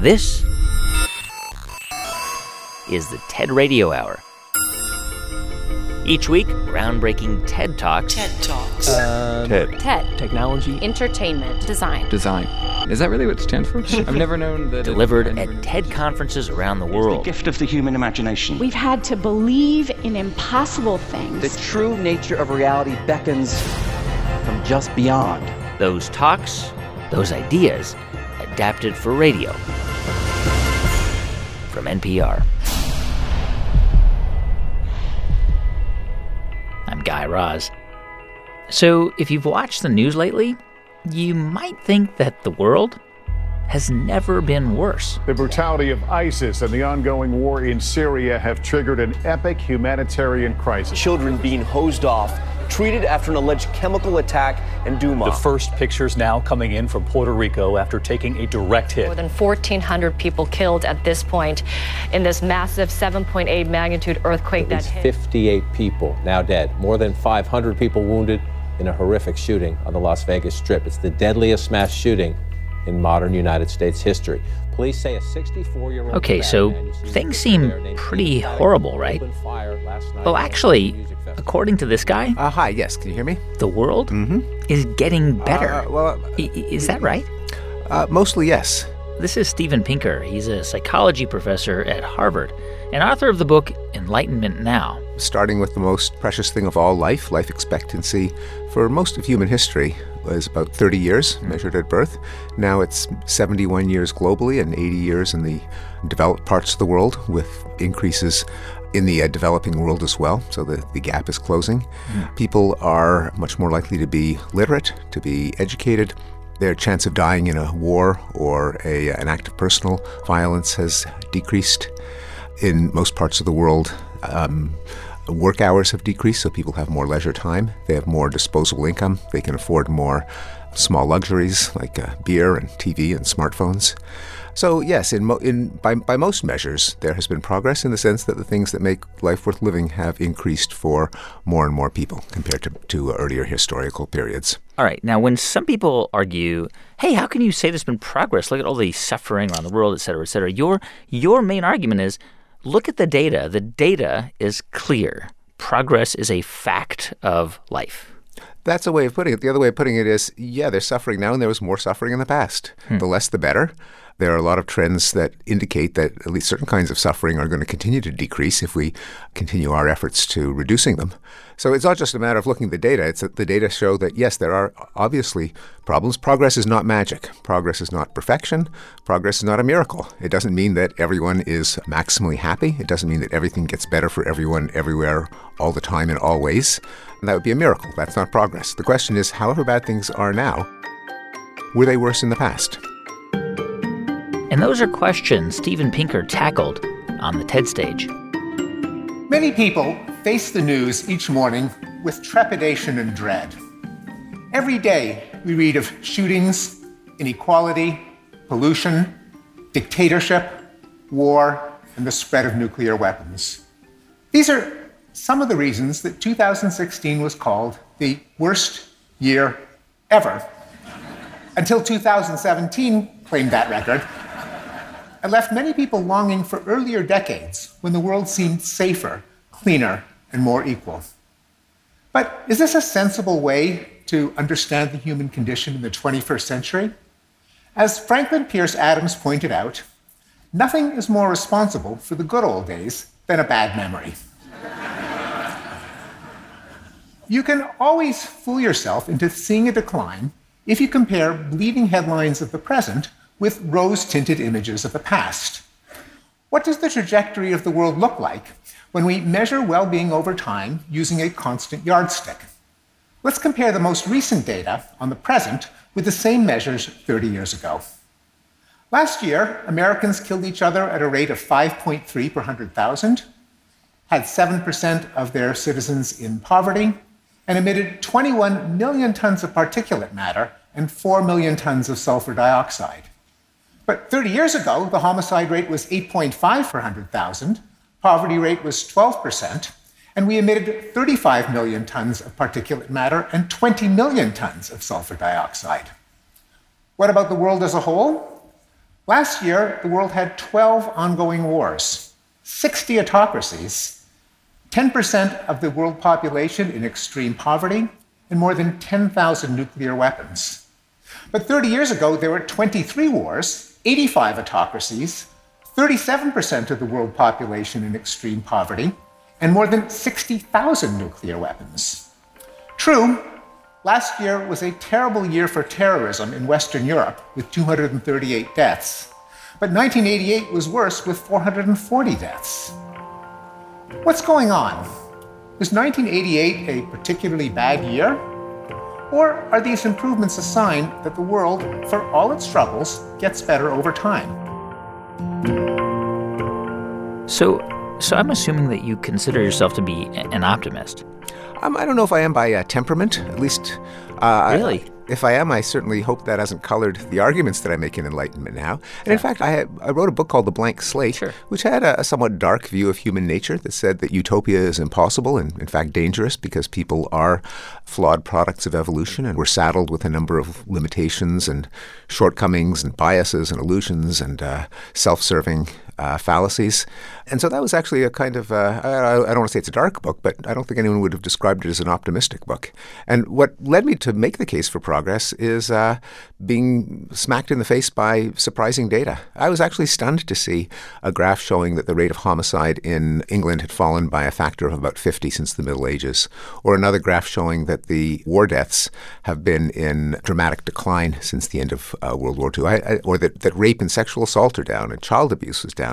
This is the TED Radio Hour. Each week, groundbreaking TED Talks. TED Talks. TED. Technology. Entertainment. Design. Is that really what it stands for? I've never known that. Delivered at TED conferences around the world. It's the gift of the human imagination. We've had to believe in impossible things. The true nature of reality beckons from just beyond. Those talks, those ideas, adapted for radio. From NPR. I'm Guy Raz. So if you've watched the news lately, you might think that the world has never been worse. The brutality of ISIS and the ongoing war in Syria have triggered an epic humanitarian crisis. Children being hosed off, treated after an alleged chemical attack in Duma. The first pictures now coming in from Puerto Rico after taking a direct hit. More than 1,400 people killed at this point in this massive 7.8 magnitude earthquake that hit. 58 people now dead, more than 500 people wounded in a horrific shooting on the Las Vegas Strip. It's the deadliest mass shooting in modern United States history. Police say a 64-year-old... Okay, so things seem pretty horrible, right? Well, actually, according to this guy... Hi, yes, can you hear me? The world is getting better. Is that right? Mostly, yes. This is Steven Pinker. He's a psychology professor at Harvard and author of the book Enlightenment Now. Starting with the most precious thing of all, life expectancy for most of human history was about 30 years, measured at birth. Now it's 71 years globally and 80 years in the developed parts of the world, with increases in the developing world as well, so the gap is closing. People are much more likely to be literate, to be educated. Their chance of dying in a war or an act of personal violence has decreased. In most parts of the world, work hours have decreased, so people have more leisure time. They have more disposable income. They can afford more small luxuries like beer and TV and smartphones. So yes, by most measures, there has been progress in the sense that the things that make life worth living have increased for more and more people compared to earlier historical periods. All right. Now, when some people argue, hey, how can you say there's been progress? Look at all the suffering around the world, et cetera, et cetera. Your main argument is, look at the data. The data is clear. Progress is a fact of life. That's a way of putting it. The other way of putting it is, yeah, there's suffering now and there was more suffering in the past. The less, the better. There are a lot of trends that indicate that at least certain kinds of suffering are going to continue to decrease if we continue our efforts to reducing them. So it's not just a matter of looking at the data. It's that the data show that, yes, there are obviously problems. Progress is not magic. Progress is not perfection. Progress is not a miracle. It doesn't mean that everyone is maximally happy. It doesn't mean that everything gets better for everyone, everywhere, all the time, and always. And that would be a miracle. That's not progress. The question is, however bad things are now, were they worse in the past? And those are questions Steven Pinker tackled on the TED stage. Many people face the news each morning with trepidation and dread. Every day we read of shootings, inequality, pollution, dictatorship, war, and the spread of nuclear weapons. These are some of the reasons that 2016 was called the worst year ever, until 2017 claimed that record. It left many people longing for earlier decades when the world seemed safer, cleaner, and more equal. But is this a sensible way to understand the human condition in the 21st century? As Franklin Pierce Adams pointed out, nothing is more responsible for the good old days than a bad memory. You can always fool yourself into seeing a decline if you compare bleeding headlines of the present with rose-tinted images of the past. What does the trajectory of the world look like when we measure well-being over time using a constant yardstick? Let's compare the most recent data on the present with the same measures 30 years ago. Last year, Americans killed each other at a rate of 5.3 per 100,000, had 7% of their citizens in poverty, and emitted 21 million tons of particulate matter and 4 million tons of sulfur dioxide. But 30 years ago, the homicide rate was 8.5 per 100,000, poverty rate was 12%, and we emitted 35 million tons of particulate matter and 20 million tons of sulfur dioxide. What about the world as a whole? Last year, the world had 12 ongoing wars, 60 autocracies, 10% of the world population in extreme poverty, and more than 10,000 nuclear weapons. But 30 years ago, there were 23 wars, 85 autocracies, 37% of the world population in extreme poverty, and more than 60,000 nuclear weapons. True, last year was a terrible year for terrorism in Western Europe, with 238 deaths. But 1988 was worse, with 440 deaths. What's going on? Is 1988 a particularly bad year? Or are these improvements a sign that the world, for all its troubles, gets better over time? So I'm assuming that you consider yourself to be an optimist. I don't know if I am by temperament, at least. Really? If I am, I certainly hope that hasn't colored the arguments that I make in Enlightenment Now. And in fact, I wrote a book called The Blank Slate, which had a somewhat dark view of human nature that said that utopia is impossible and, in fact, dangerous because people are flawed products of evolution and we're saddled with a number of limitations and shortcomings and biases and illusions and self-serving fallacies. And so that was actually a kind of, I don't want to say it's a dark book, but I don't think anyone would have described it as an optimistic book. And what led me to make the case for progress is being smacked in the face by surprising data. I was actually stunned to see a graph showing that the rate of homicide in England had fallen by a factor of about 50 since the Middle Ages, or another graph showing that the war deaths have been in dramatic decline since the end of World War II, or that rape and sexual assault are down and child abuse was down.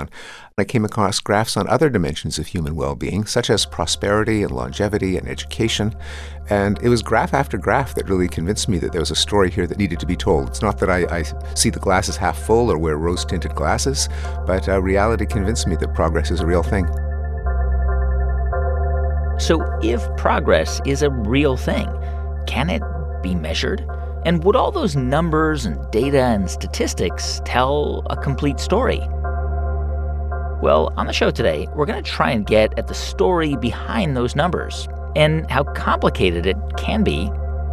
I came across graphs on other dimensions of human well-being, such as prosperity and longevity and education. And it was graph after graph that really convinced me that there was a story here that needed to be told. It's not that I see the glass as half full or wear rose-tinted glasses, but reality convinced me that progress is a real thing. So if progress is a real thing, can it be measured? And would all those numbers and data and statistics tell a complete story? Well, on the show today, we're going to try and get at the story behind those numbers and how complicated it can be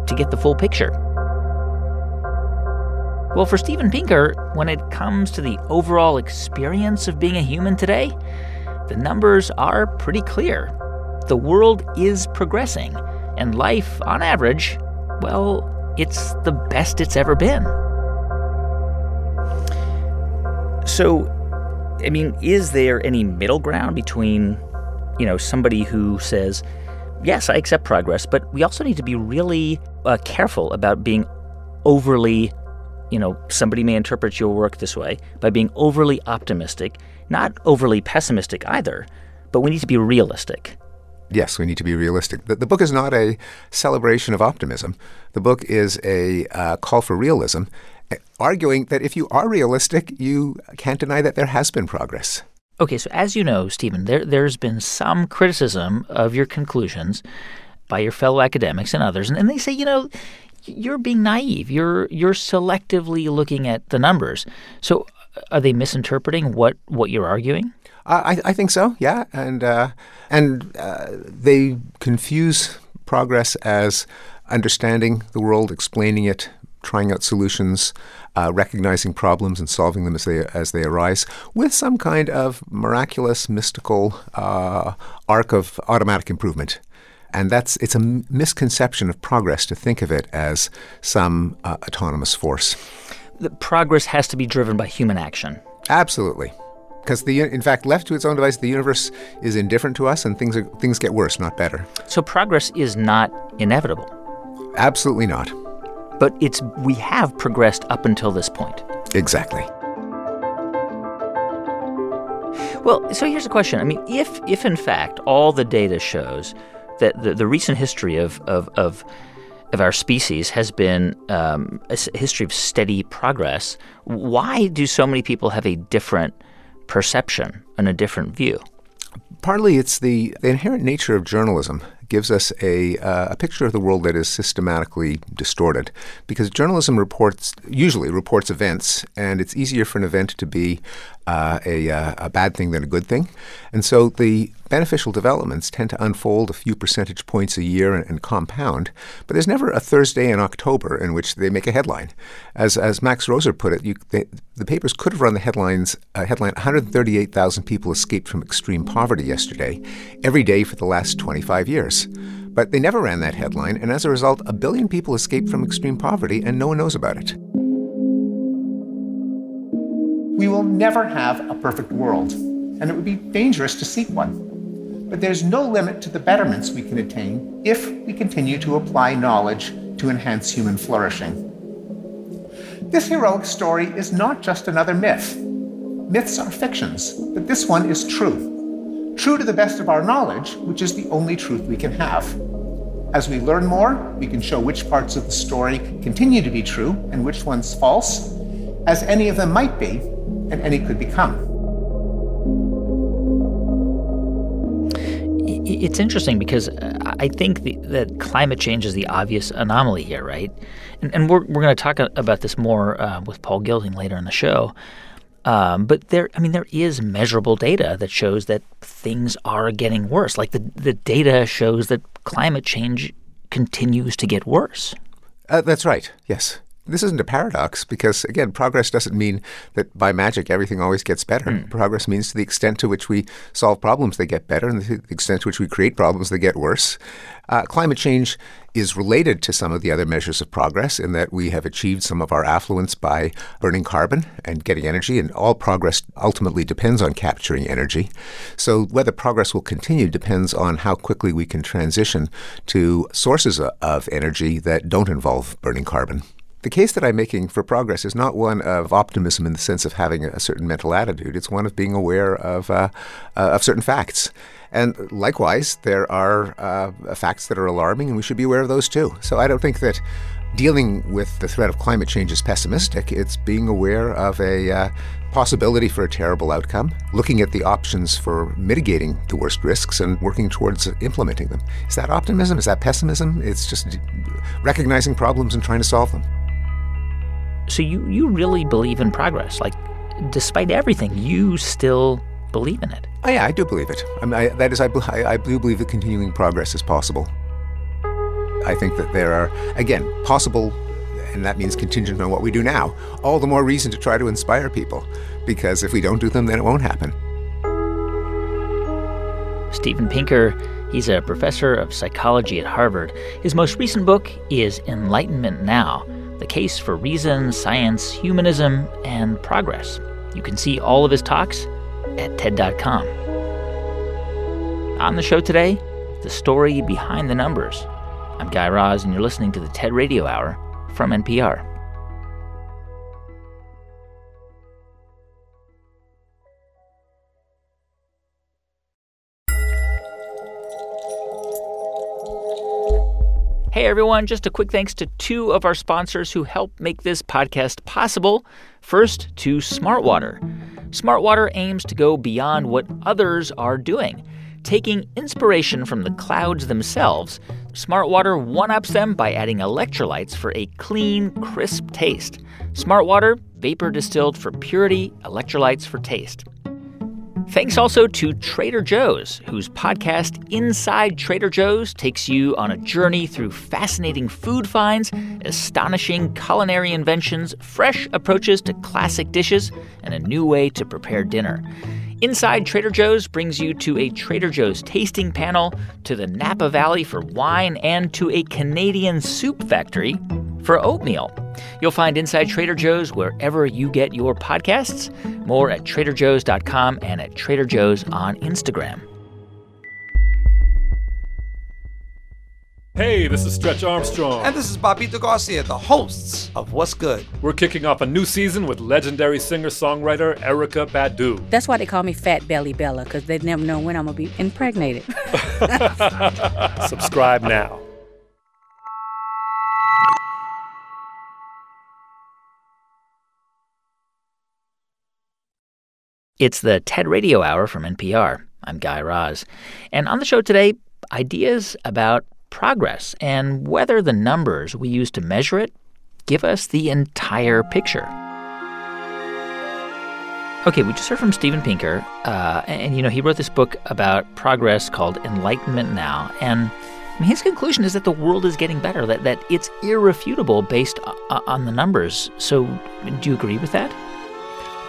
to get the full picture. Well, for Steven Pinker, when it comes to the overall experience of being a human today, the numbers are pretty clear. The world is progressing, and life, on average, well, it's the best it's ever been. So, I mean, is there any middle ground between, you know, somebody who says, yes, I accept progress, but we also need to be really careful about being overly, you know, somebody may interpret your work this way, by being overly optimistic, not overly pessimistic either, but we need to be realistic. Yes, we need to be realistic. The book is not a celebration of optimism. The book is a call for realism, arguing that if you are realistic, you can't deny that there has been progress. Okay, so as you know, Stephen, there's been some criticism of your conclusions by your fellow academics and others, and they say, you know, you're being naive. You're selectively looking at the numbers. So are they misinterpreting what you're arguing? I think so, yeah. And they confuse progress as understanding the world, explaining it, trying out solutions, recognizing problems and solving them as they arise, with some kind of miraculous, mystical arc of automatic improvement. And it's a misconception of progress to think of it as some autonomous force. The progress has to be driven by human action. Absolutely. Because, in fact, left to its own device, the universe is indifferent to us and things get worse, not better. So progress is not inevitable. Absolutely not. But we have progressed up until this point. Exactly. Well, so here's a question. I mean, if in fact all the data shows that the recent history of our species has been a history of steady progress, why do so many people have a different perception and a different view? Partly it's the inherent nature of journalism. gives us a picture of the world that is systematically distorted, because journalism usually reports events, and it's easier for an event to be a bad thing than a good thing. And so the beneficial developments tend to unfold a few percentage points a year and compound, but there's never a Thursday in October in which they make a headline. As Max Roser put it, the papers could have run the headline 138,000 people escaped from extreme poverty yesterday, every day for the last 25 years. But they never ran that headline, and as a result, 1 billion people escaped from extreme poverty, and no one knows about it. We will never have a perfect world, and it would be dangerous to seek one. But there's no limit to the betterments we can attain if we continue to apply knowledge to enhance human flourishing. This heroic story is not just another myth. Myths are fictions, but this one is true. True to the best of our knowledge, which is the only truth we can have. As we learn more, we can show which parts of the story continue to be true and which ones false, as any of them might be, and any could become. It's interesting because I think that climate change is the obvious anomaly here, right? And we're going to talk about this more with Paul Gilding later in the show. But there is measurable data that shows that things are getting worse. Like the data shows that climate change continues to get worse. That's right. Yes. This isn't a paradox because, again, progress doesn't mean that by magic everything always gets better. Mm. Progress means to the extent to which we solve problems, they get better, and the extent to which we create problems, they get worse. Climate change is related to some of the other measures of progress in that we have achieved some of our affluence by burning carbon and getting energy, and all progress ultimately depends on capturing energy. So whether progress will continue depends on how quickly we can transition to sources of energy that don't involve burning carbon. The case that I'm making for progress is not one of optimism in the sense of having a certain mental attitude. It's one of being aware of certain facts. And likewise, there are facts that are alarming, and we should be aware of those too. So I don't think that dealing with the threat of climate change is pessimistic. It's being aware of a possibility for a terrible outcome, looking at the options for mitigating the worst risks and working towards implementing them. Is that optimism? Is that pessimism? It's just recognizing problems and trying to solve them. So you really believe in progress. Like, despite everything, you still believe in it. Oh, yeah, I do believe it. I do believe that continuing progress is possible. I think that there are, again, possible, and that means contingent on what we do now, all the more reason to try to inspire people, because if we don't do them, then it won't happen. Steven Pinker, he's a professor of psychology at Harvard. His most recent book is Enlightenment Now: The Case for Reason, Science, Humanism, and Progress. You can see all of his talks at TED.com. On the show today, the story behind the numbers. I'm Guy Raz, and you're listening to the TED Radio Hour from NPR. Hey, everyone, just a quick thanks to two of our sponsors who help make this podcast possible. First, to Smartwater. Smartwater aims to go beyond what others are doing. Taking inspiration from the clouds themselves, Smartwater one-ups them by adding electrolytes for a clean, crisp taste. Smartwater, vapor distilled for purity, electrolytes for taste. Thanks also to Trader Joe's, whose podcast Inside Trader Joe's takes you on a journey through fascinating food finds, astonishing culinary inventions, fresh approaches to classic dishes, and a new way to prepare dinner. Inside Trader Joe's brings you to a Trader Joe's tasting panel, to the Napa Valley for wine, and to a Canadian soup factory for oatmeal. You'll find Inside Trader Joe's wherever you get your podcasts. More at TraderJoes.com and at Trader Joe's on Instagram. Hey, this is Stretch Armstrong. And this is Bobito Garcia, the hosts of What's Good. We're kicking off a new season with legendary singer-songwriter Erykah Badu. That's why they call me Fat Belly Bella, because they never know when I'm going to be impregnated. Subscribe now. It's the TED Radio Hour from NPR. I'm Guy Raz. And on the show today, ideas about progress and whether the numbers we use to measure it give us the entire picture. Okay, we just heard from Steven Pinker, and, you know, he wrote this book about progress called Enlightenment Now, and his conclusion is that the world is getting better, that it's irrefutable based on the numbers. So do you agree with that?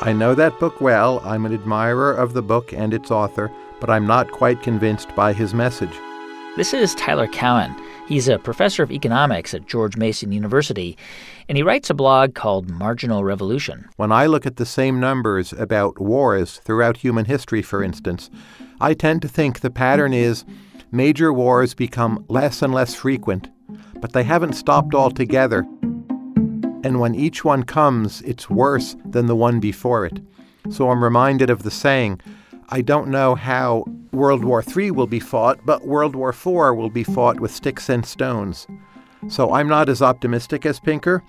I know that book well. I'm an admirer of the book and its author, but I'm not quite convinced by his message. This is Tyler Cowen. He's a professor of economics at George Mason University, and he writes a blog called Marginal Revolution. When I look at the same numbers about wars throughout human history, for instance, I tend to think the pattern is major wars become less and less frequent, but they haven't stopped altogether. And when each one comes, it's worse than the one before it. So I'm reminded of the saying, I don't know how World War III will be fought, but World War IV will be fought with sticks and stones. So I'm not as optimistic as Pinker.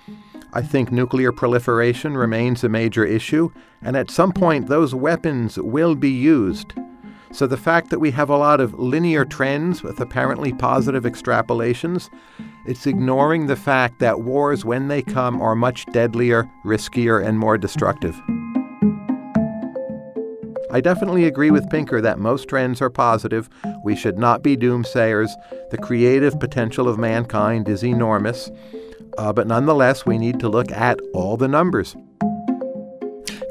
I think nuclear proliferation remains a major issue, and at some point those weapons will be used. So the fact that we have a lot of linear trends with apparently positive extrapolations, it's ignoring the fact that wars, when they come, are much deadlier, riskier, and more destructive. I definitely agree with Pinker that most trends are positive. We should not be doomsayers. The creative potential of mankind is enormous. But nonetheless, we need to look at all the numbers.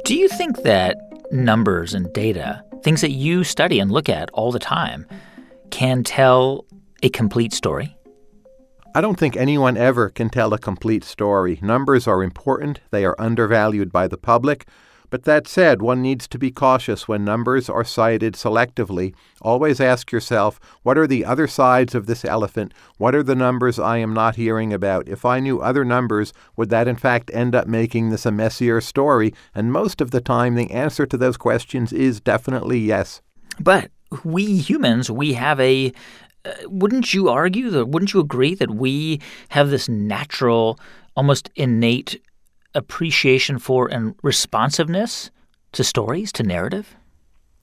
Do you think that numbers and data, things that you study and look at all the time, can tell a complete story? I don't think anyone ever can tell a complete story. Numbers are important. They are undervalued by the public. But that said, one needs to be cautious when numbers are cited selectively. Always ask yourself, what are the other sides of this elephant? What are the numbers I am not hearing about? If I knew other numbers, would that in fact end up making this a messier story? And most of the time, the answer to those questions is definitely yes. But we humans, we have a... wouldn't you argue, that, wouldn't you agree that we have this natural, almost innate appreciation for and responsiveness to stories, to narrative?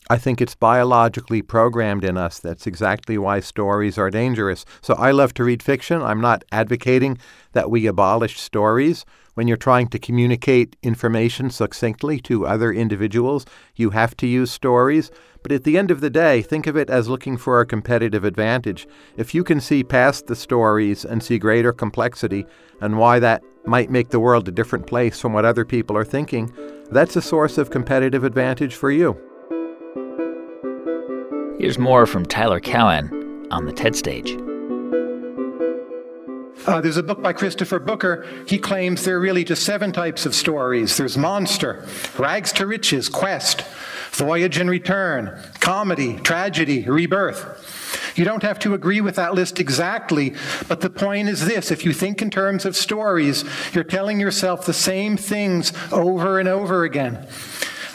I think it's biologically programmed in us. That's exactly why stories are dangerous. So I love to read fiction. I'm not advocating that we abolish stories. When you're trying to communicate information succinctly to other individuals, you have to use stories. But at the end of the day, think of it as looking for a competitive advantage. If you can see past the stories and see greater complexity and why that might make the world a different place from what other people are thinking, that's a source of competitive advantage for you. Here's more from Tyler Cowen on the TED stage. There's a book by Christopher Booker. He claims there are really just 7 types of stories. There's monster, rags to riches, quest, voyage and return, comedy, tragedy, rebirth. You don't have to agree with that list exactly, but the point is this. If you think in terms of stories, you're telling yourself the same things over and over again.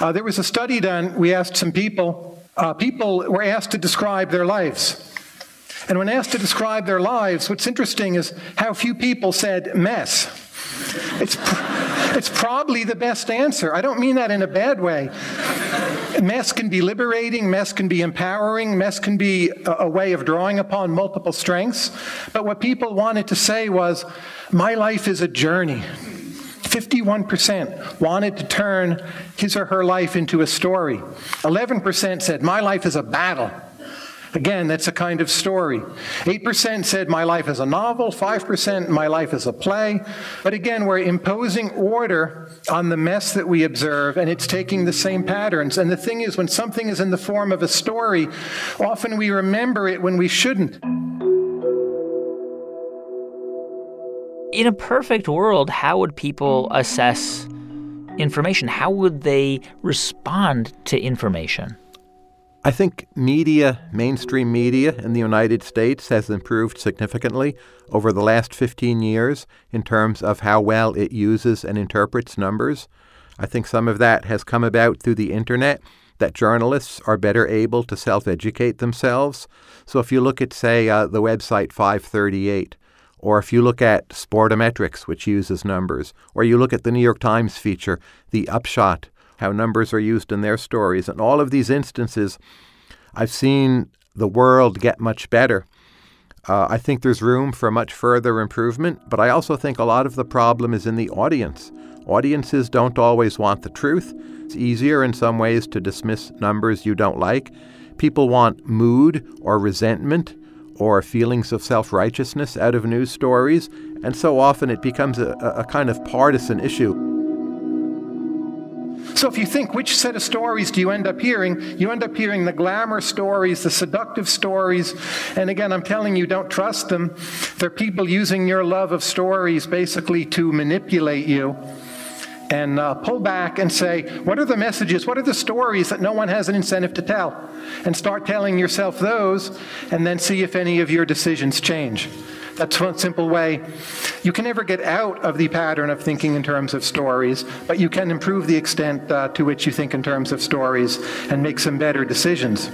There was a study done. We asked some people. People were asked to describe their lives. And when asked to describe their lives, what's interesting is how few people said mess. It's probably the best answer. I don't mean that in a bad way. Mess can be liberating, mess can be empowering, mess can be a way of drawing upon multiple strengths. But what people wanted to say was, my life is a journey. 51% wanted to turn his or her life into a story. 11% said, my life is a battle. Again, that's a kind of story. 8% said, my life is a novel. 5%, my life is a play. But again, we're imposing order on the mess that we observe, and it's taking the same patterns. And the thing is, when something is in the form of a story, often we remember it when we shouldn't. In a perfect world, how would people assess information? How would they respond to information? I think media, mainstream media in the United States has improved significantly over the last 15 years in terms of how well it uses and interprets numbers. I think some of that has come about through the internet, that journalists are better able to self-educate themselves. So if you look at, say, the website 538, or if you look at Sportometrics, which uses numbers, or you look at the New York Times feature, the Upshot, how numbers are used in their stories. In all of these instances, I've seen the world get much better. I think there's room for much further improvement, but I also think a lot of the problem is in the audience. Audiences don't always want the truth. It's easier in some ways to dismiss numbers you don't like. People want mood or resentment or feelings of self-righteousness out of news stories, and so often it becomes a kind of partisan issue. So if you think, which set of stories do you end up hearing? You end up hearing the glamour stories, the seductive stories. And again, I'm telling you, don't trust them. They're people using your love of stories basically to manipulate you. And pull back and say, what are the messages, what are the stories that no one has an incentive to tell? And start telling yourself those, and then see if any of your decisions change. That's one simple way. You can never get out of the pattern of thinking in terms of stories, but you can improve the extent to which you think in terms of stories and make some better decisions.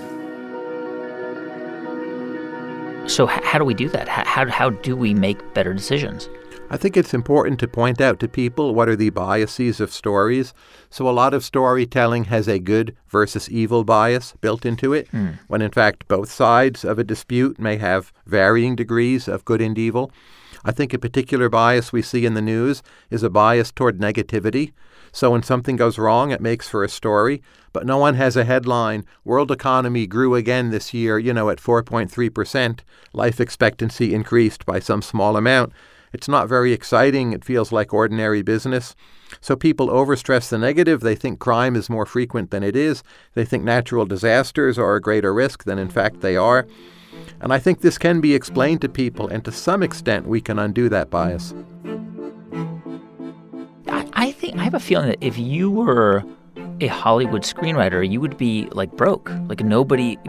So how do we do that? How do we make better decisions? I think it's important to point out to people what are the biases of stories. So a lot of storytelling has a good versus evil bias built into it, when in fact both sides of a dispute may have varying degrees of good and evil. I think a particular bias we see in the news is a bias toward negativity. So when something goes wrong, it makes for a story, but no one has a headline. World economy grew again this year, at 4.3%. Life expectancy increased by some small amount. It's not very exciting. It feels like ordinary business. So people overstress the negative. They think crime is more frequent than it is. They think natural disasters are a greater risk than in fact they are. And I think this can be explained to people, and to some extent we can undo that bias. I think I have a feeling that if you were a Hollywood screenwriter, you would be broke. Nobody,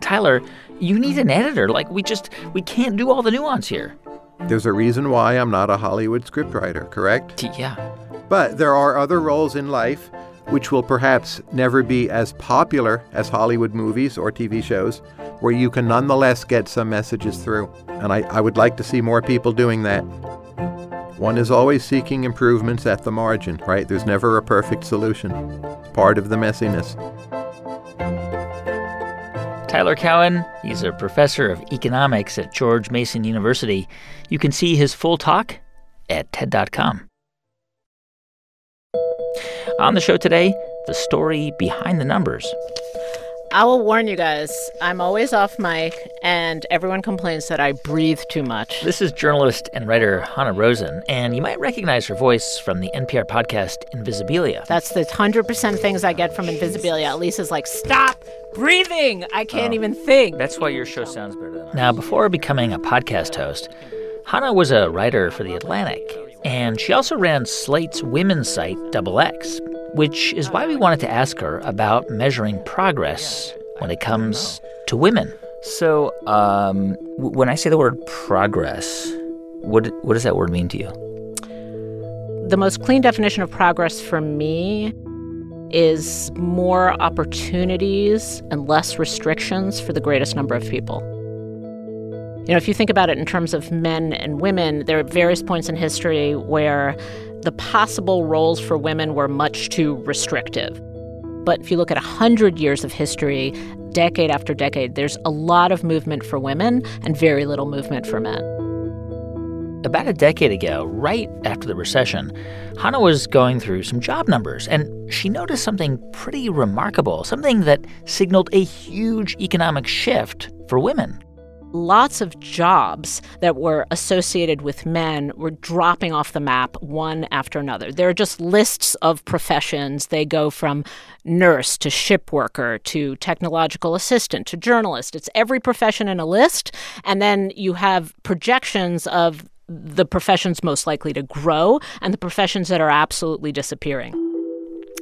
Tyler, you need an editor. We can't do all the nuance here. There's a reason why I'm not a Hollywood scriptwriter, correct? Yeah. But there are other roles in life which will perhaps never be as popular as Hollywood movies or TV shows, where you can nonetheless get some messages through. And I would like to see more people doing that. One is always seeking improvements at the margin, right? There's never a perfect solution. Part of the messiness. Tyler Cowen, he's a professor of economics at George Mason University. You can see his full talk at TED.com. On the show today, the story behind the numbers. I will warn you guys, I'm always off mic, and everyone complains that I breathe too much. This is journalist and writer Hanna Rosin, and you might recognize her voice from the NPR podcast Invisibilia. That's the 100% things I get from Invisibilia. Lisa's like, stop breathing! I can't even think. That's why your show sounds better than ours. Now, before becoming a podcast host, Hanna was a writer for The Atlantic, and she also ran Slate's women's site, Double X, which is why we wanted to ask her about measuring progress when it comes to women. So when I say the word progress, what does that word mean to you? The most clean definition of progress for me is more opportunities and less restrictions for the greatest number of people. If you think about it in terms of men and women, there are various points in history where the possible roles for women were much too restrictive. But if you look at 100 years of history, decade after decade, there's a lot of movement for women and very little movement for men. About a decade ago, right after the recession, Hanna was going through some job numbers, and she noticed something pretty remarkable, something that signaled a huge economic shift for women. Lots of jobs that were associated with men were dropping off the map one after another. There are just lists of professions. They go from nurse to ship worker to technological assistant to journalist. It's every profession in a list. And then you have projections of the professions most likely to grow and the professions that are absolutely disappearing.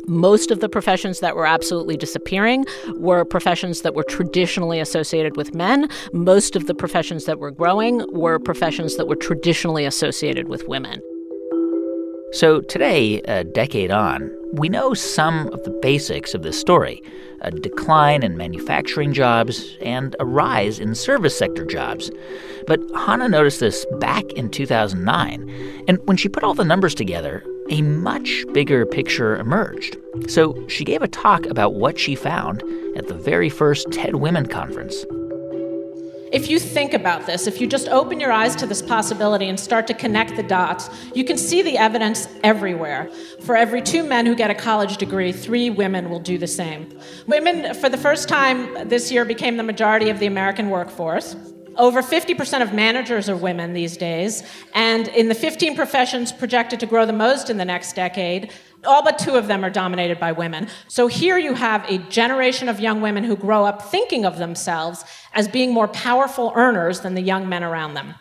Most of the professions that were absolutely disappearing were professions that were traditionally associated with men. Most of the professions that were growing were professions that were traditionally associated with women. So today, a decade on, we know some of the basics of this story. A decline in manufacturing jobs and a rise in service sector jobs. But Hanna noticed this back in 2009. And when she put all the numbers together, a much bigger picture emerged. So she gave a talk about what she found at the very first TED Women conference. If you think about this, if you just open your eyes to this possibility and start to connect the dots, you can see the evidence everywhere. For every 2 men who get a college degree, 3 women will do the same. Women, for the first time this year, became the majority of the American workforce. Over 50% of managers are women these days, and in the 15 professions projected to grow the most in the next decade, all but 2 of them are dominated by women. So here you have a generation of young women who grow up thinking of themselves as being more powerful earners than the young men around them.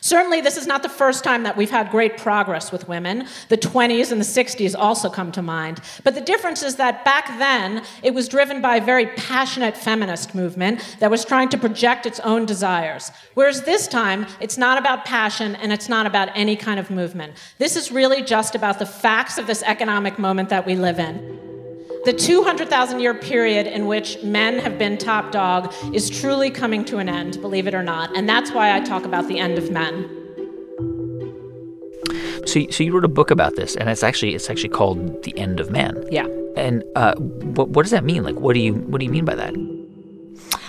Certainly, this is not the first time that we've had great progress with women. The 20s and the 60s also come to mind. But the difference is that back then, it was driven by a very passionate feminist movement that was trying to project its own desires. Whereas this time, it's not about passion and it's not about any kind of movement. This is really just about the facts of this economic moment that we live in. The 200,000-year period in which men have been top dog is truly coming to an end, believe it or not, and that's why I talk about the end of men. So you wrote a book about this, and it's actually called The End of Men. Yeah. And what does that mean? Like, what do you mean by that?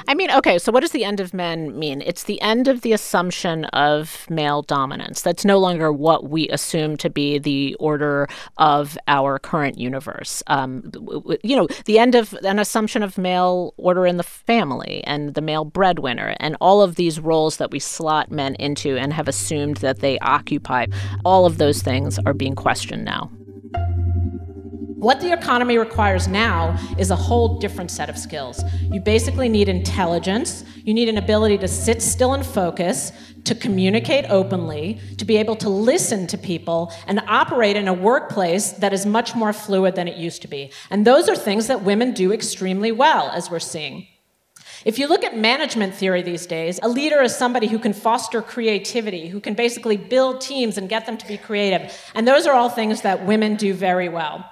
I mean, okay, so what does the end of men mean? It's the end of the assumption of male dominance. That's no longer what we assume to be the order of our current universe. The end of an assumption of male order in the family and the male breadwinner and all of these roles that we slot men into and have assumed that they occupy. All of those things are being questioned now. What the economy requires now is a whole different set of skills. You basically need intelligence. You need an ability to sit still and focus, to communicate openly, to be able to listen to people, and operate in a workplace that is much more fluid than it used to be. And those are things that women do extremely well, as we're seeing. If you look at management theory these days, a leader is somebody who can foster creativity, who can basically build teams and get them to be creative. And those are all things that women do very well.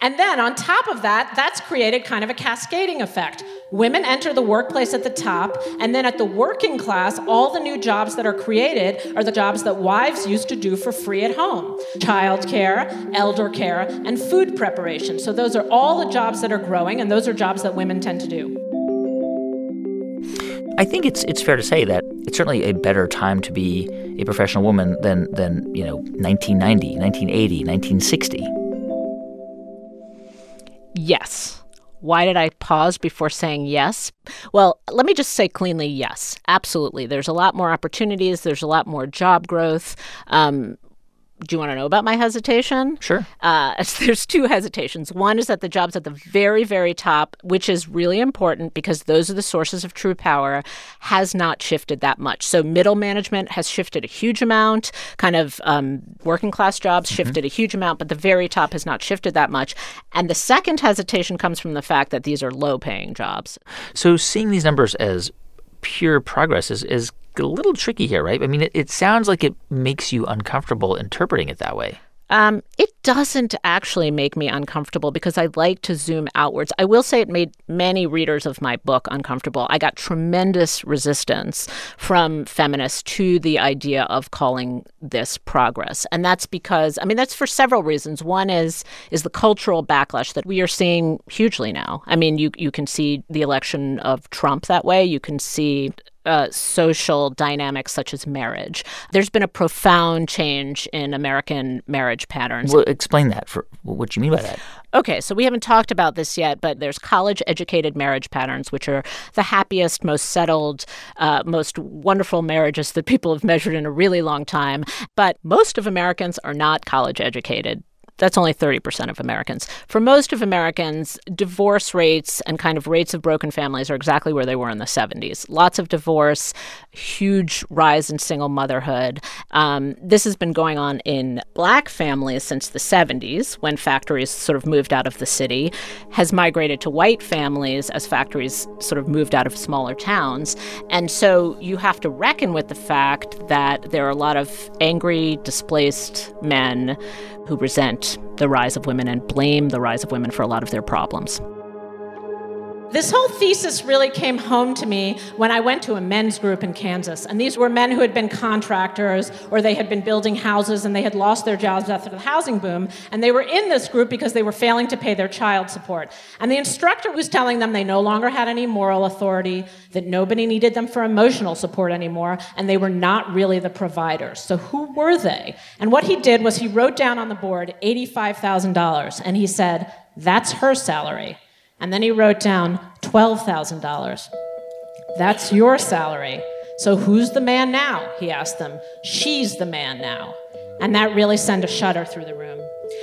And then on top of that, that's created kind of a cascading effect. Women enter the workplace at the top, and then at the working class, all the new jobs that are created are the jobs that wives used to do for free at home. Childcare, elder care, and food preparation. So those are all the jobs that are growing, and those are jobs that women tend to do. I think it's fair to say that it's certainly a better time to be a professional woman than 1990, 1980, 1960. Yes. Why did I pause before saying yes? Well, let me just say cleanly, yes, absolutely. There's a lot more opportunities. There's a lot more job growth. Do you want to know about my hesitation? Sure. There's 2 hesitations. One is that the jobs at the very, very top, which is really important because those are the sources of true power, has not shifted that much. So middle management has shifted a huge amount. Kind of working class jobs shifted a huge amount, but the very top has not shifted that much. And the second hesitation comes from the fact that these are low-paying jobs. So seeing these numbers as pure progress is a little tricky here, right? I mean, it sounds like it makes you uncomfortable interpreting it that way. It doesn't actually make me uncomfortable because I like to zoom outwards. I will say it made many readers of my book uncomfortable. I got tremendous resistance from feminists to the idea of calling this progress. And that's because, I mean, that's for several reasons. One is the cultural backlash that we are seeing hugely now. I mean, you can see the election of Trump that way. You can see social dynamics such as marriage. There's been a profound change in American marriage patterns. Well, explain that. What do you mean by that? Okay, so we haven't talked about this yet, but there's college-educated marriage patterns, which are the happiest, most settled, most wonderful marriages that people have measured in a really long time. But most of Americans are not college-educated. That's only 30% of Americans. For most of Americans, divorce rates and kind of rates of broken families are exactly where they were in the 70s. Lots of divorce, huge rise in single motherhood. This has been going on in Black families since the 70s, when factories sort of moved out of the city, has migrated to white families as factories sort of moved out of smaller towns. And so you have to reckon with the fact that there are a lot of angry, displaced men who resent the rise of women and blame the rise of women for a lot of their problems. This whole thesis really came home to me when I went to a men's group in Kansas. And these were men who had been contractors, or they had been building houses, and they had lost their jobs after the housing boom. And they were in this group because they were failing to pay their child support. And the instructor was telling them they no longer had any moral authority, that nobody needed them for emotional support anymore, and they were not really the providers. So who were they? And what he did was he wrote down on the board $85,000, and he said, that's her salary. And then he wrote down $12,000. That's your salary. So who's the man now? He asked them. She's the man now. And that really sent a shudder through the room.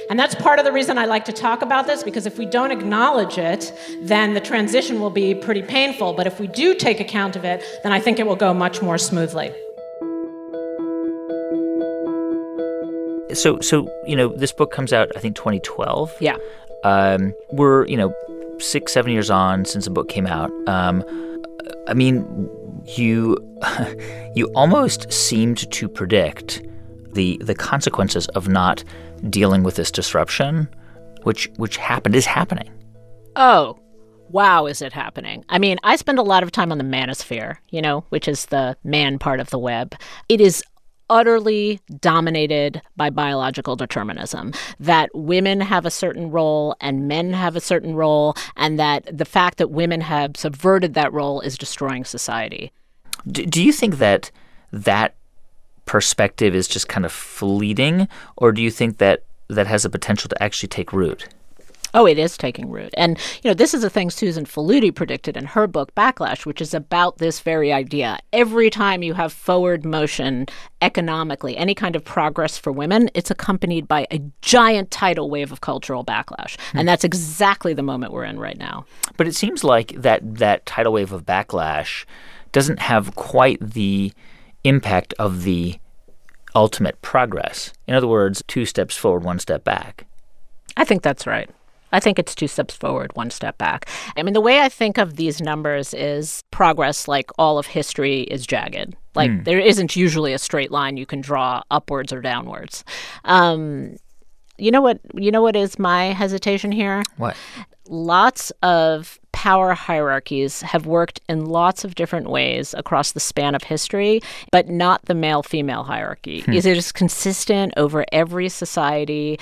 And that's part of the reason I like to talk about this, because if we don't acknowledge it, then the transition will be pretty painful. But if we do take account of it, then I think it will go much more smoothly. So you know, this book comes out, I think, 2012. Yeah. We're, you know, 6-7 years on since the book came out. I mean, you almost seemed to predict the consequences of not dealing with this disruption, which happened, is happening. Oh, wow, is it happening? I mean, I spend a lot of time on the manosphere, you know, which is the man part of the web. It is utterly dominated by biological determinism, that women have a certain role and men have a certain role, and that the fact that women have subverted that role is destroying society. Do you think that that perspective is just kind of fleeting, or do you think that that has the potential to actually take root? Oh, it is taking root. And, you know, this is a thing Susan Faludi predicted in her book, Backlash, which is about this very idea. Every time you have forward motion economically, any kind of progress for women, it's accompanied by a giant tidal wave of cultural backlash. Mm-hmm. And that's exactly the moment we're in right now. But it seems like that tidal wave of backlash doesn't have quite the impact of the ultimate progress. In other words, 2 steps forward, 1 step back. I think that's right. I think it's 2 steps forward, 1 step back. I mean, the way I think of these numbers is progress, like all of history, is jagged. Like there isn't usually a straight line you can draw upwards or downwards. You know what is my hesitation here? What? Lots of power hierarchies have worked in lots of different ways across the span of history, but not the male-female hierarchy. Is it as consistent over every society,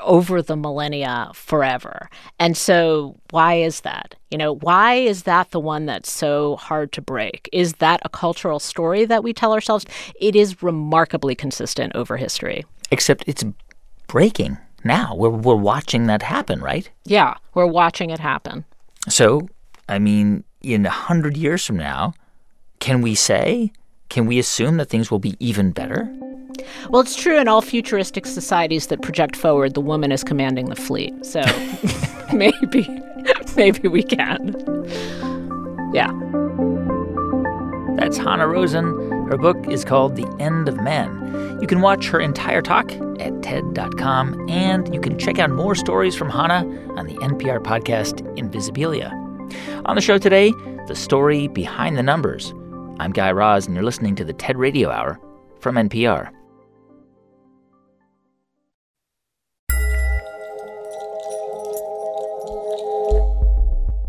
over the millennia, forever? And so why is that? You know, why is that the one that's so hard to break? Is that a cultural story that we tell ourselves? It is remarkably consistent over history. Except it's breaking now. We're watching that happen, right? Yeah, we're watching it happen. So, I mean, in 100 years from now, can we assume that things will be even better? Well, it's true in all futuristic societies that project forward, the woman is commanding the fleet. So maybe we can. Yeah. That's Hanna Rosin. Her book is called The End of Men. You can watch her entire talk at TED.com, and you can check out more stories from Hanna on the NPR podcast Invisibilia. On the show today, the story behind the numbers. I'm Guy Raz, and you're listening to the TED Radio Hour from NPR.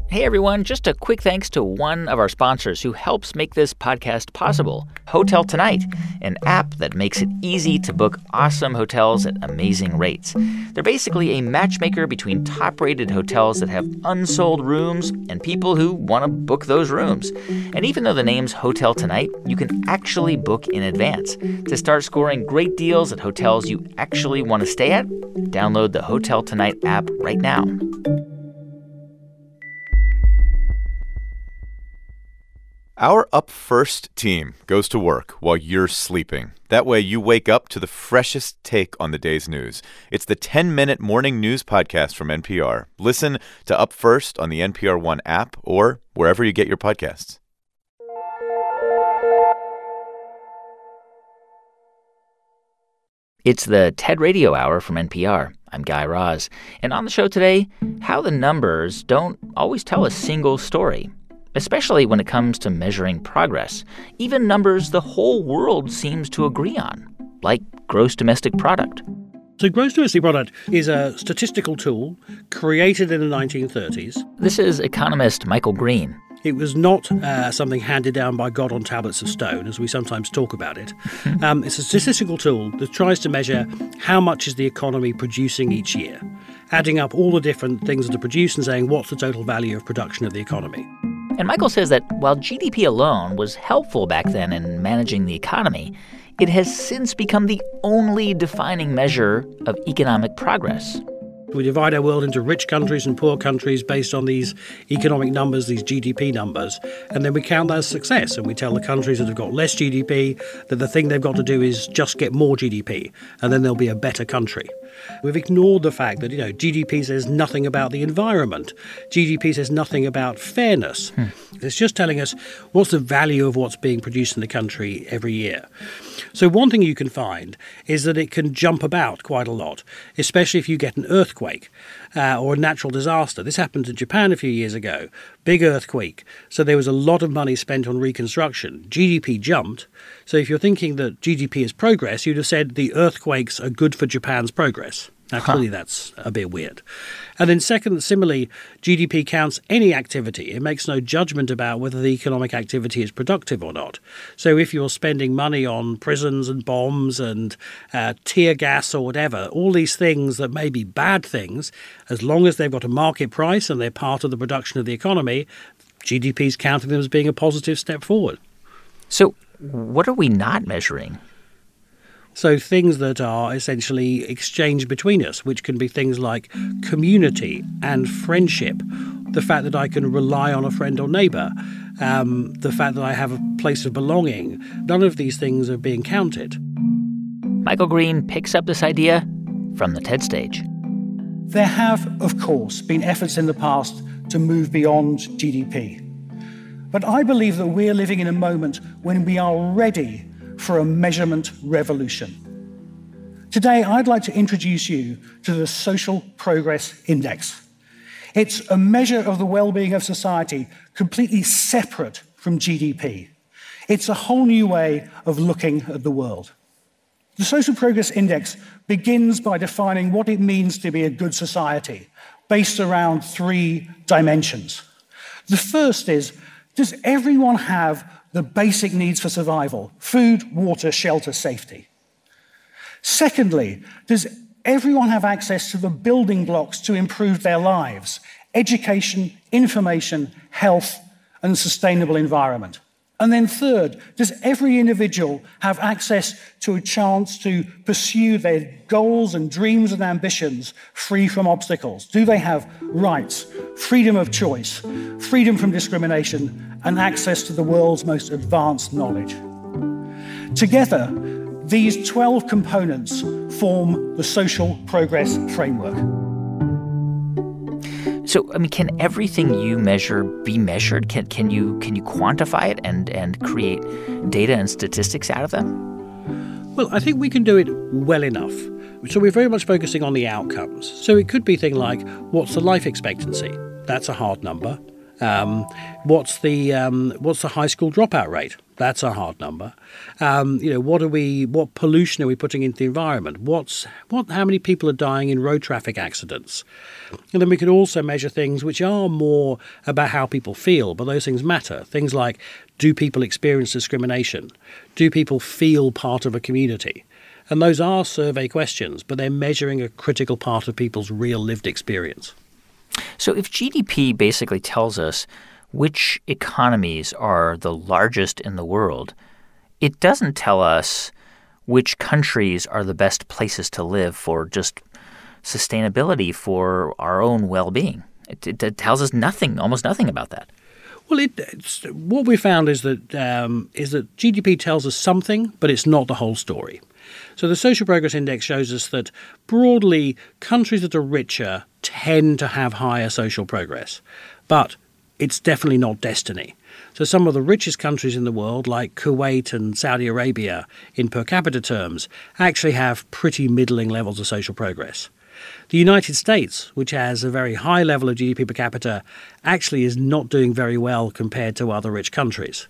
Hey, everyone. Just a quick thanks to one of our sponsors who helps make this podcast possible, Hotel Tonight, an app that makes it easy to book awesome hotels at amazing rates. They're basically a matchmaker between top-rated hotels that have unsold rooms and people who want to book those rooms. And even though the name's Hotel Tonight, you can actually book in advance. To start scoring great deals at hotels you actually want to stay at, download the Hotel Tonight app right now. Our Up First team goes to work while you're sleeping. That way you wake up to the freshest take on the day's news. It's the 10-minute morning news podcast from NPR. Listen to Up First on the NPR One app or wherever you get your podcasts. It's the TED Radio Hour from NPR. I'm Guy Raz. And on the show today, how the numbers don't always tell a single story, especially when it comes to measuring progress, even numbers the whole world seems to agree on, like gross domestic product. So gross domestic product is a statistical tool created in the 1930s. This is economist Michael Green. It was not something handed down by God on tablets of stone, as we sometimes talk about it. It's a statistical tool that tries to measure how much is the economy producing each year, adding up all the different things that are produced and saying what's the total value of production of the economy. And Michael says that while GDP alone was helpful back then in managing the economy, it has since become the only defining measure of economic progress. We divide our world into rich countries and poor countries based on these economic numbers, these GDP numbers, and then we count that as success, and we tell the countries that have got less GDP that the thing they've got to do is just get more GDP, and then they'll be a better country. We've ignored the fact that, GDP says nothing about the environment. GDP says nothing about fairness. It's just telling us what's the value of what's being produced in the country every year. So one thing you can find is that it can jump about quite a lot, especially if you get an earthquake or a natural disaster. This happened in Japan a few years ago, big earthquake. So there was a lot of money spent on reconstruction. GDP jumped. So if you're thinking that GDP is progress, you'd have said the earthquakes are good for Japan's progress. Now, clearly that's a bit weird. And then second, similarly, GDP counts any activity. It makes no judgment about whether the economic activity is productive or not. So if you're spending money on prisons and bombs and tear gas or whatever, all these things that may be bad things, as long as they've got a market price and they're part of the production of the economy, GDP's counting them as being a positive step forward. So what are we not measuring? So things that are essentially exchanged between us, which can be things like community and friendship, the fact that I can rely on a friend or neighbour, the fact that I have a place of belonging. None of these things are being counted. Michael Green picks up this idea from the TED stage. There have, of course, been efforts in the past to move beyond GDP. But I believe that we're living in a moment when we are ready for a measurement revolution. Today, I'd like to introduce you to the Social Progress Index. It's a measure of the well-being of society completely separate from GDP. It's a whole new way of looking at the world. The Social Progress Index begins by defining what it means to be a good society, based around three dimensions. The first is, does everyone have the basic needs for survival: food, water, shelter, safety? Secondly, does everyone have access to the building blocks to improve their lives: education, information, health, and sustainable environment? And then third, does every individual have access to a chance to pursue their goals and dreams and ambitions free from obstacles? Do they have rights, freedom of choice, freedom from discrimination, and access to the world's most advanced knowledge? Together, these 12 components form the Social Progress Framework. So, can everything you measure be measured? Can you quantify it and create data and statistics out of them? Well, I think we can do it well enough. So we're very much focusing on the outcomes. So it could be things like, what's the life expectancy? That's a hard number. What's the high school dropout rate? That's a hard number. What pollution are we putting into the environment? How many people are dying in road traffic accidents? And then we could also measure things which are more about how people feel, but those things matter. Things like, do people experience discrimination? Do people feel part of a community? And those are survey questions, but they're measuring a critical part of people's real lived experience. So if GDP basically tells us which economies are the largest in the world, it doesn't tell us which countries are the best places to live for just sustainability, for our own well-being. It tells us nothing, almost nothing about that. Well, what we found is that GDP tells us something, but it's not the whole story. So the Social Progress Index shows us that broadly countries that are richer tend to have higher social progress, but it's definitely not destiny. So some of the richest countries in the world, like Kuwait and Saudi Arabia, in per capita terms, actually have pretty middling levels of social progress. The United States, which has a very high level of GDP per capita, actually is not doing very well compared to other rich countries.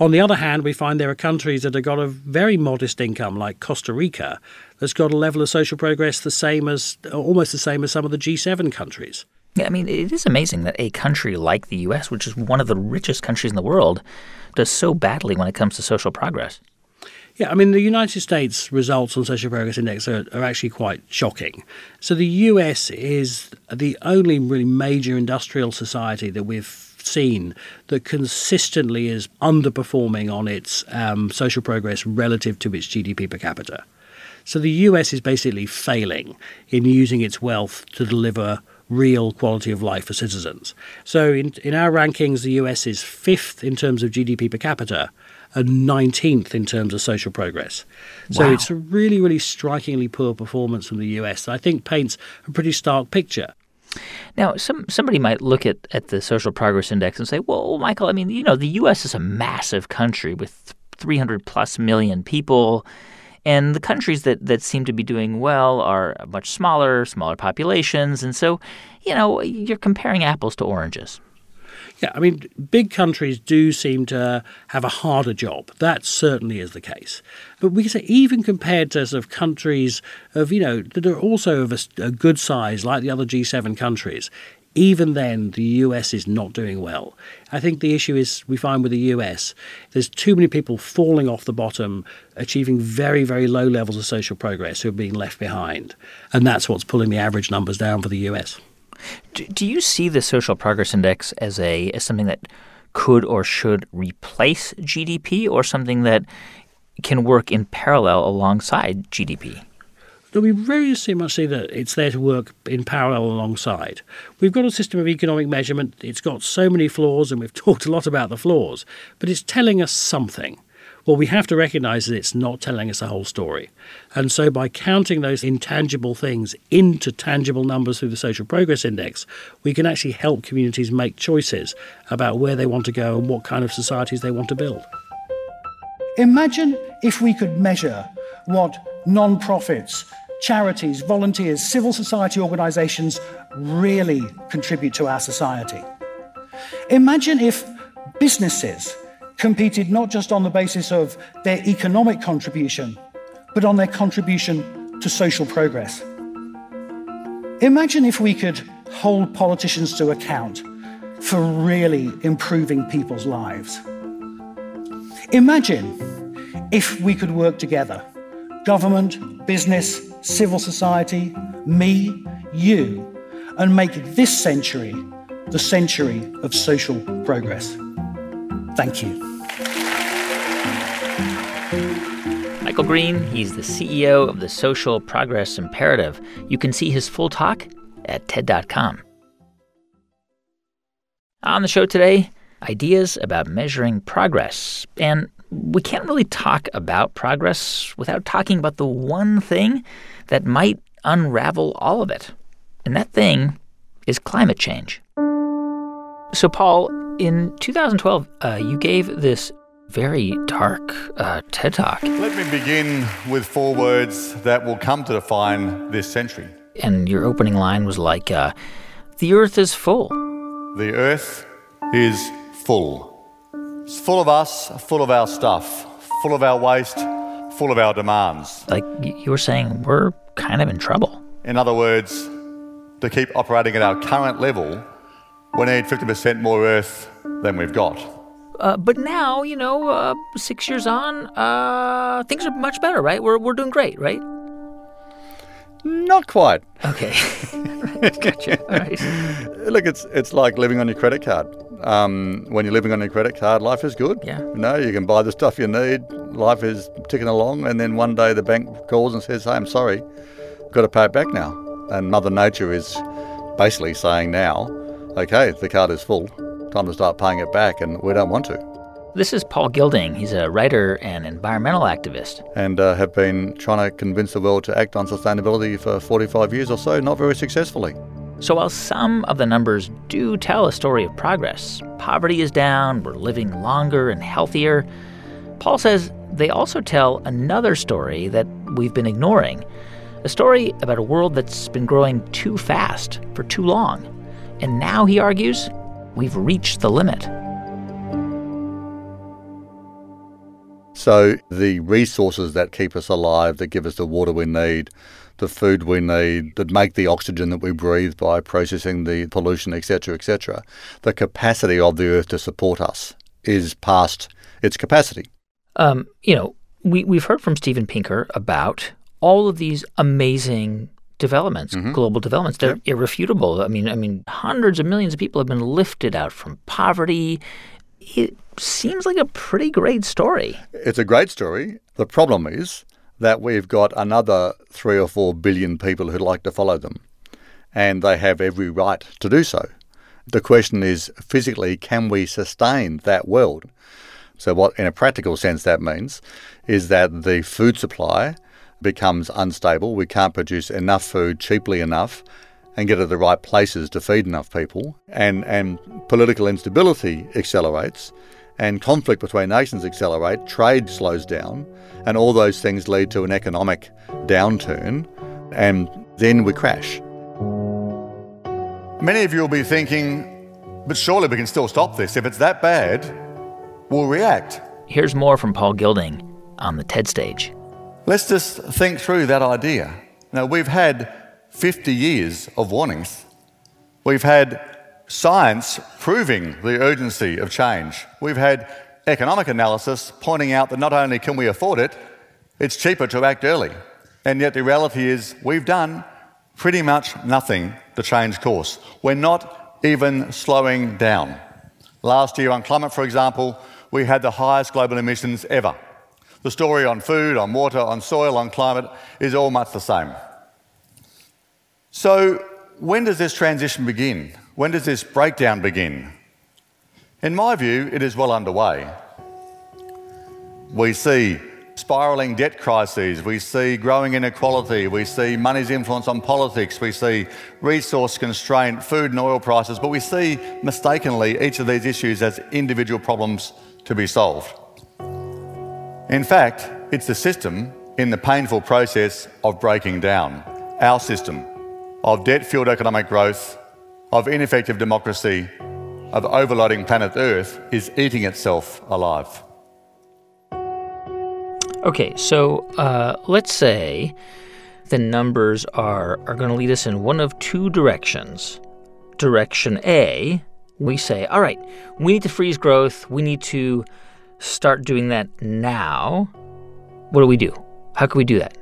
On the other hand, we find there are countries that have got a very modest income, like Costa Rica, that's got a level of social progress the same as, almost the same as some of the G7 countries. Yeah, I mean, it is amazing that a country like the U.S., which is one of the richest countries in the world, does so badly when it comes to social progress. Yeah, I mean, the United States results on Social Progress Index are actually quite shocking. So the US is the only really major industrial society that we've seen that consistently is underperforming on its social progress relative to its GDP per capita. So the US is basically failing in using its wealth to deliver real quality of life for citizens. So in our rankings, the US is 5th in terms of GDP per capita, and 19th in terms of social progress. So wow. It's a really, really strikingly poor performance from the US that I think paints a pretty stark picture. Now, somebody might look at the Social Progress Index and say, well, Michael, I mean, you know, the US is a massive country with 300-plus million people, and the countries that seem to be doing well are much smaller populations. And so, you know, you're comparing apples to oranges. Yeah, I mean, big countries do seem to have a harder job. That certainly is the case. But we can say even compared to sort of countries of, you know, that are also of a good size, like the other G7 countries, even then the US is not doing well. I think the issue is we find with the US, there's too many people falling off the bottom, achieving very, very low levels of social progress who are being left behind. And that's what's pulling the average numbers down for the US. Do you see the Social Progress Index as something that could or should replace GDP, or something that can work in parallel alongside GDP? We very much see that it's there to work in parallel alongside. We've got a system of economic measurement. It's got so many flaws, and we've talked a lot about the flaws, but it's telling us something. Well, we have to recognize that it's not telling us the whole story. And so by counting those intangible things into tangible numbers through the Social Progress Index, we can actually help communities make choices about where they want to go and what kind of societies they want to build. Imagine if we could measure what non-profits, charities, volunteers, civil society organizations really contribute to our society. Imagine if businesses competed not just on the basis of their economic contribution, but on their contribution to social progress. Imagine if we could hold politicians to account for really improving people's lives. Imagine if we could work together, government, business, civil society, me, you, and make this century the century of social progress. Thank you. Michael Green, he's the CEO of the Social Progress Imperative. You can see his full talk at TED.com. On the show today, ideas about measuring progress. And we can't really talk about progress without talking about the one thing that might unravel all of it. And that thing is climate change. So, Paul, in 2012, you gave this very dark TED Talk. Let me begin with four words that will come to define this century. And your opening line was like, the earth is full. The earth is full. It's full of us, full of our stuff, full of our waste, full of our demands. Like you were saying, we're kind of in trouble. In other words, to keep operating at our current level, we need 50% more earth than we've got. But now, you know, 6 years on, things are much better, right? We're doing great, right? Not quite. Okay. Gotcha. All right. Look, it's like living on your credit card. When you're living on your credit card, life is good. Yeah. You know, you can buy the stuff you need. Life is ticking along. And then one day the bank calls and says, hey, I'm sorry, got to pay it back now. And Mother Nature is basically saying now, okay, the card is full. Time to start paying it back, and we don't want to. This is Paul Gilding. He's a writer and environmental activist. And have been trying to convince the world to act on sustainability for 45 years or so, not very successfully. So while some of the numbers do tell a story of progress, poverty is down, we're living longer and healthier, Paul says they also tell another story that we've been ignoring, a story about a world that's been growing too fast for too long. And now, he argues, we've reached the limit. So the resources that keep us alive, that give us the water we need, the food we need, that make the oxygen that we breathe by processing the pollution, et cetera, the capacity of the earth to support us is past its capacity. We've heard from Steven Pinker about all of these amazing developments, global developments. They're irrefutable. I mean, hundreds of millions of people have been lifted out from poverty. It seems like a pretty great story. It's a great story. The problem is that we've got another 3 or 4 billion people who'd like to follow them, and they have every right to do so. The question is, physically, can we sustain that world? So what, in a practical sense, that means is that the food supply becomes unstable. We can't produce enough food cheaply enough and get to the right places to feed enough people. And political instability accelerates, and conflict between nations accelerate, trade slows down, and all those things lead to an economic downturn, and then we crash. Many of you will be thinking, but surely we can still stop this. If it's that bad, we'll react. Here's more from Paul Gilding on the TED stage. Let's just think through that idea. Now, we've had 50 years of warnings. We've had science proving the urgency of change. We've had economic analysis pointing out that not only can we afford it, it's cheaper to act early. And yet the reality is we've done pretty much nothing to change course. We're not even slowing down. Last year on climate, for example, we had the highest global emissions ever. The story on food, on water, on soil, on climate is all much the same. So when does this transition begin? When does this breakdown begin? In my view, it is well underway. We see spiralling debt crises. We see growing inequality. We see money's influence on politics. We see resource constraint, food and oil prices. But we see, mistakenly, each of these issues as individual problems to be solved. In fact, it's the system in the painful process of breaking down. Our system of debt-fueled economic growth, of ineffective democracy, of overloading planet Earth is eating itself alive. Okay, so let's say the numbers are going to lead us in one of two directions. Direction A, we say, all right, we need to freeze growth. We need to start doing that now. What do we do? How can we do that?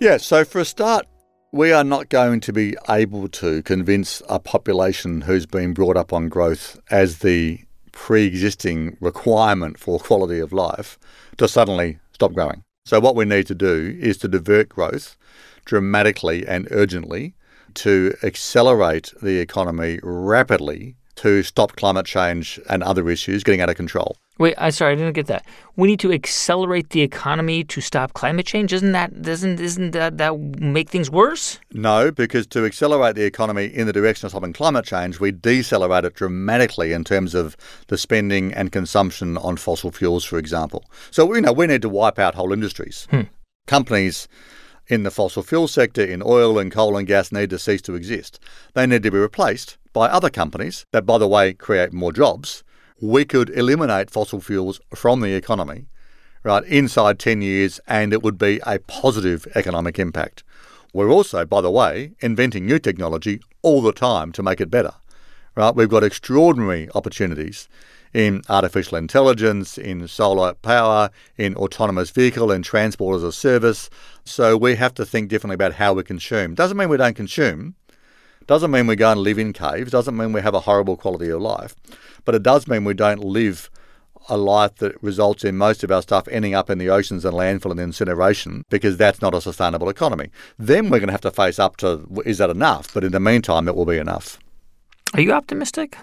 Yeah, so for a start, we are not going to be able to convince a population who's been brought up on growth as the pre-existing requirement for quality of life to suddenly stop growing. So what we need to do is to divert growth dramatically and urgently to accelerate the economy rapidly to stop climate change and other issues getting out of control. Wait, sorry, I didn't get that. We need to accelerate the economy to stop climate change? Doesn't that make things worse? No, because to accelerate the economy in the direction of stopping climate change, we decelerate it dramatically in terms of the spending and consumption on fossil fuels, for example. So, we need to wipe out whole industries. Companies in the fossil fuel sector, in oil and coal and gas, need to cease to exist. They need to be replaced by other companies that, by the way, create more jobs. We could eliminate fossil fuels from the economy, right, inside 10 years, and it would be a positive economic impact. We're also, by the way, inventing new technology all the time to make it better, right? We've got extraordinary opportunities in artificial intelligence, in solar power, in autonomous vehicle and transport as a service. So we have to think differently about how we consume. Doesn't mean we don't consume. Doesn't mean we go and live in caves. Doesn't mean we have a horrible quality of life. But it does mean we don't live a life that results in most of our stuff ending up in the oceans and landfill and incineration, because that's not a sustainable economy. Then we're going to have to face up to, is that enough? But in the meantime, it will be enough. Are you optimistic?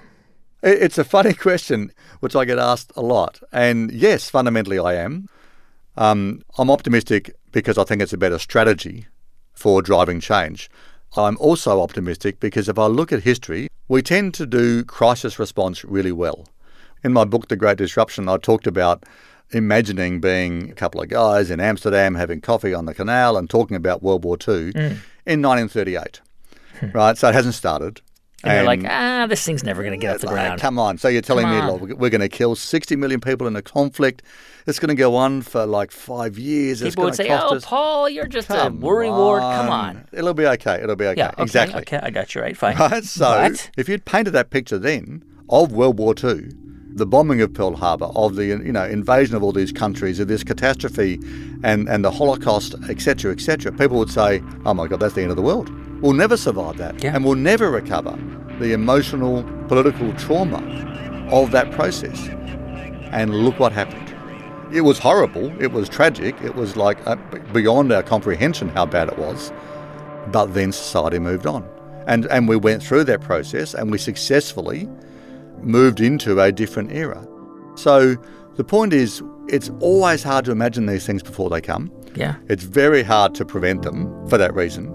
It's a funny question, which I get asked a lot. And yes, fundamentally I am. I'm optimistic because I think it's a better strategy for driving change. I'm also optimistic because if I look at history, we tend to do crisis response really well. In my book, The Great Disruption, I talked about imagining being a couple of guys in Amsterdam having coffee on the canal and talking about World War II in 1938, right? So it hasn't started. And they're like, this thing's never going to get off the ground. Come on. So you're telling me, Lord, we're going to kill 60 million people in a conflict. It's going to go on for like 5 years. People would say, Paul, you're just a worrywart. Come on. It'll be okay. It'll be okay. Yeah, okay, exactly. Okay, I got you right. Fine. Right? So if you'd painted that picture then of World War II, the bombing of Pearl Harbor, of the invasion of all these countries, of this catastrophe and the Holocaust, et cetera, people would say, oh, my God, that's the end of the world. We'll never survive that. Yeah. And we'll never recover the emotional, political trauma of that process. And look what happened. It was horrible. It was tragic. It was like beyond our comprehension how bad it was. But then society moved on. And we went through that process and we successfully moved into a different era. So the point is, it's always hard to imagine these things before they come. Yeah. It's very hard to prevent them for that reason.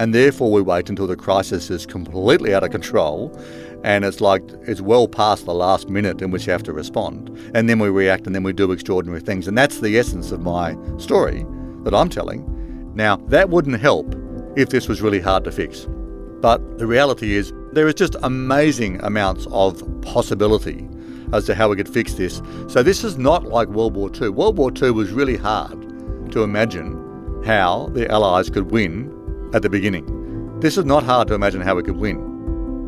And therefore we wait until the crisis is completely out of control and it's well past the last minute in which you have to respond. And then we react and then we do extraordinary things. And that's the essence of my story that I'm telling. Now, that wouldn't help if this was really hard to fix. But the reality is there is just amazing amounts of possibility as to how we could fix this. So this is not like World War II. World War II was really hard to imagine how the Allies could win at the beginning. This is not hard to imagine how we could win.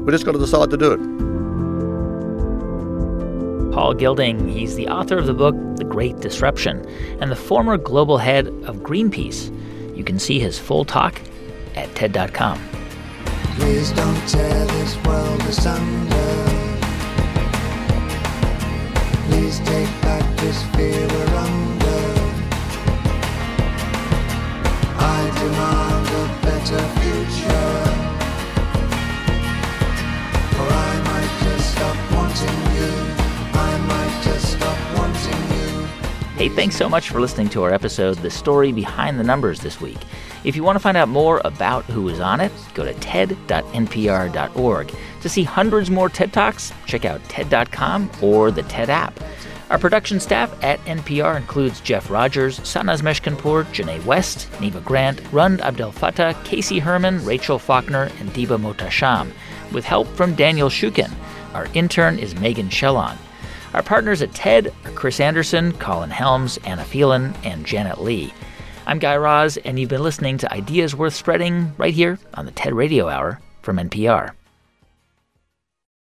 We just got to decide to do it. Paul Gilding, he's the author of the book, The Great Disruption, and the former global head of Greenpeace. You can see his full talk at TED.com. Please don't tear this world asunder. Please take back this fear we're under. I demand a better future, for I might just stop wanting you, I might just stop wanting you. Hey, thanks so much for listening to our episode, The Story Behind the Numbers, this week. If you want to find out more about who is on it, go to ted.npr.org. To see hundreds more TED Talks, check out ted.com or the TED app. Our production staff at NPR includes Jeff Rogers, Sanaz Meshkanpour, Janae West, Neva Grant, Rund Abdel Fattah, Casey Herman, Rachel Faulkner, and Diba Motasham, with help from Daniel Shukin. Our intern is Megan Shellon. Our partners at TED are Chris Anderson, Colin Helms, Anna Phelan, and Janet Lee. I'm Guy Raz, and you've been listening to Ideas Worth Spreading right here on the TED Radio Hour from NPR.